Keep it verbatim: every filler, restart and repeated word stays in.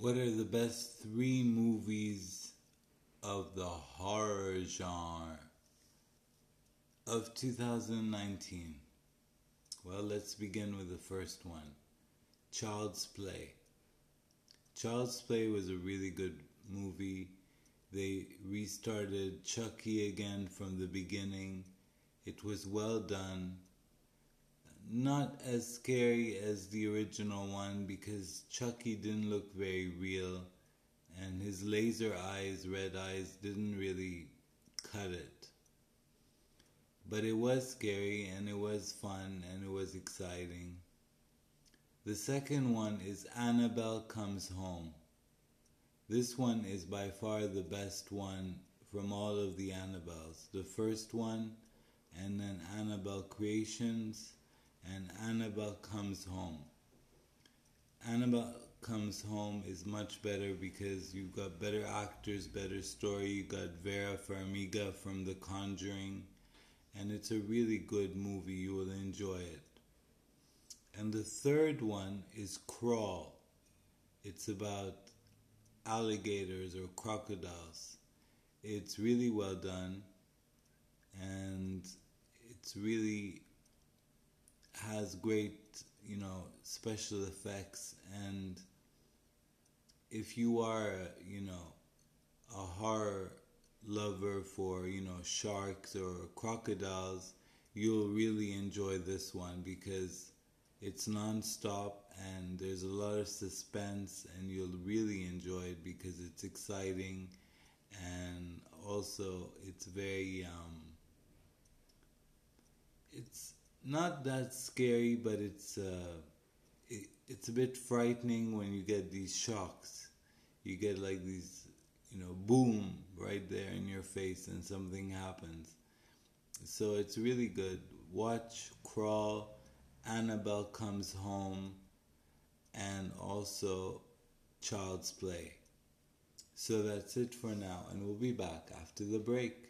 What are the best three movies of the horror genre of two thousand nineteen? Well, let's begin with the first one, Child's Play. Child's Play was a really good movie. They restarted Chucky again from the beginning. It was well done. Not as scary as the original one because Chucky didn't look very real and his laser eyes, red eyes, didn't really cut it. But it was scary and it was fun and it was exciting. The second one is Annabelle Comes Home. This one is by far the best one from all of the Annabelles. The first one, and then Annabelle Creations, and Annabelle Comes Home. Annabelle Comes Home is much better because you've got better actors, better story. You got Vera Farmiga from The Conjuring, and it's a really good movie. You will enjoy it. And the third one is Crawl. It's about alligators or crocodiles. It's really well done, and it's really has great, you know, special effects. And if you are, you know, a horror lover for, you know, sharks or crocodiles, you'll really enjoy this one because it's non-stop and there's a lot of suspense, and you'll really enjoy it because it's exciting, and also it's very, um, it's not that scary, but it's uh, it, it's a bit frightening when you get these shocks. You get like these, you know, boom right there in your face and something happens. So it's really good. Watch Crawl, Annabelle Comes Home, and also Child's Play. So that's it for now, and we'll be back after the break.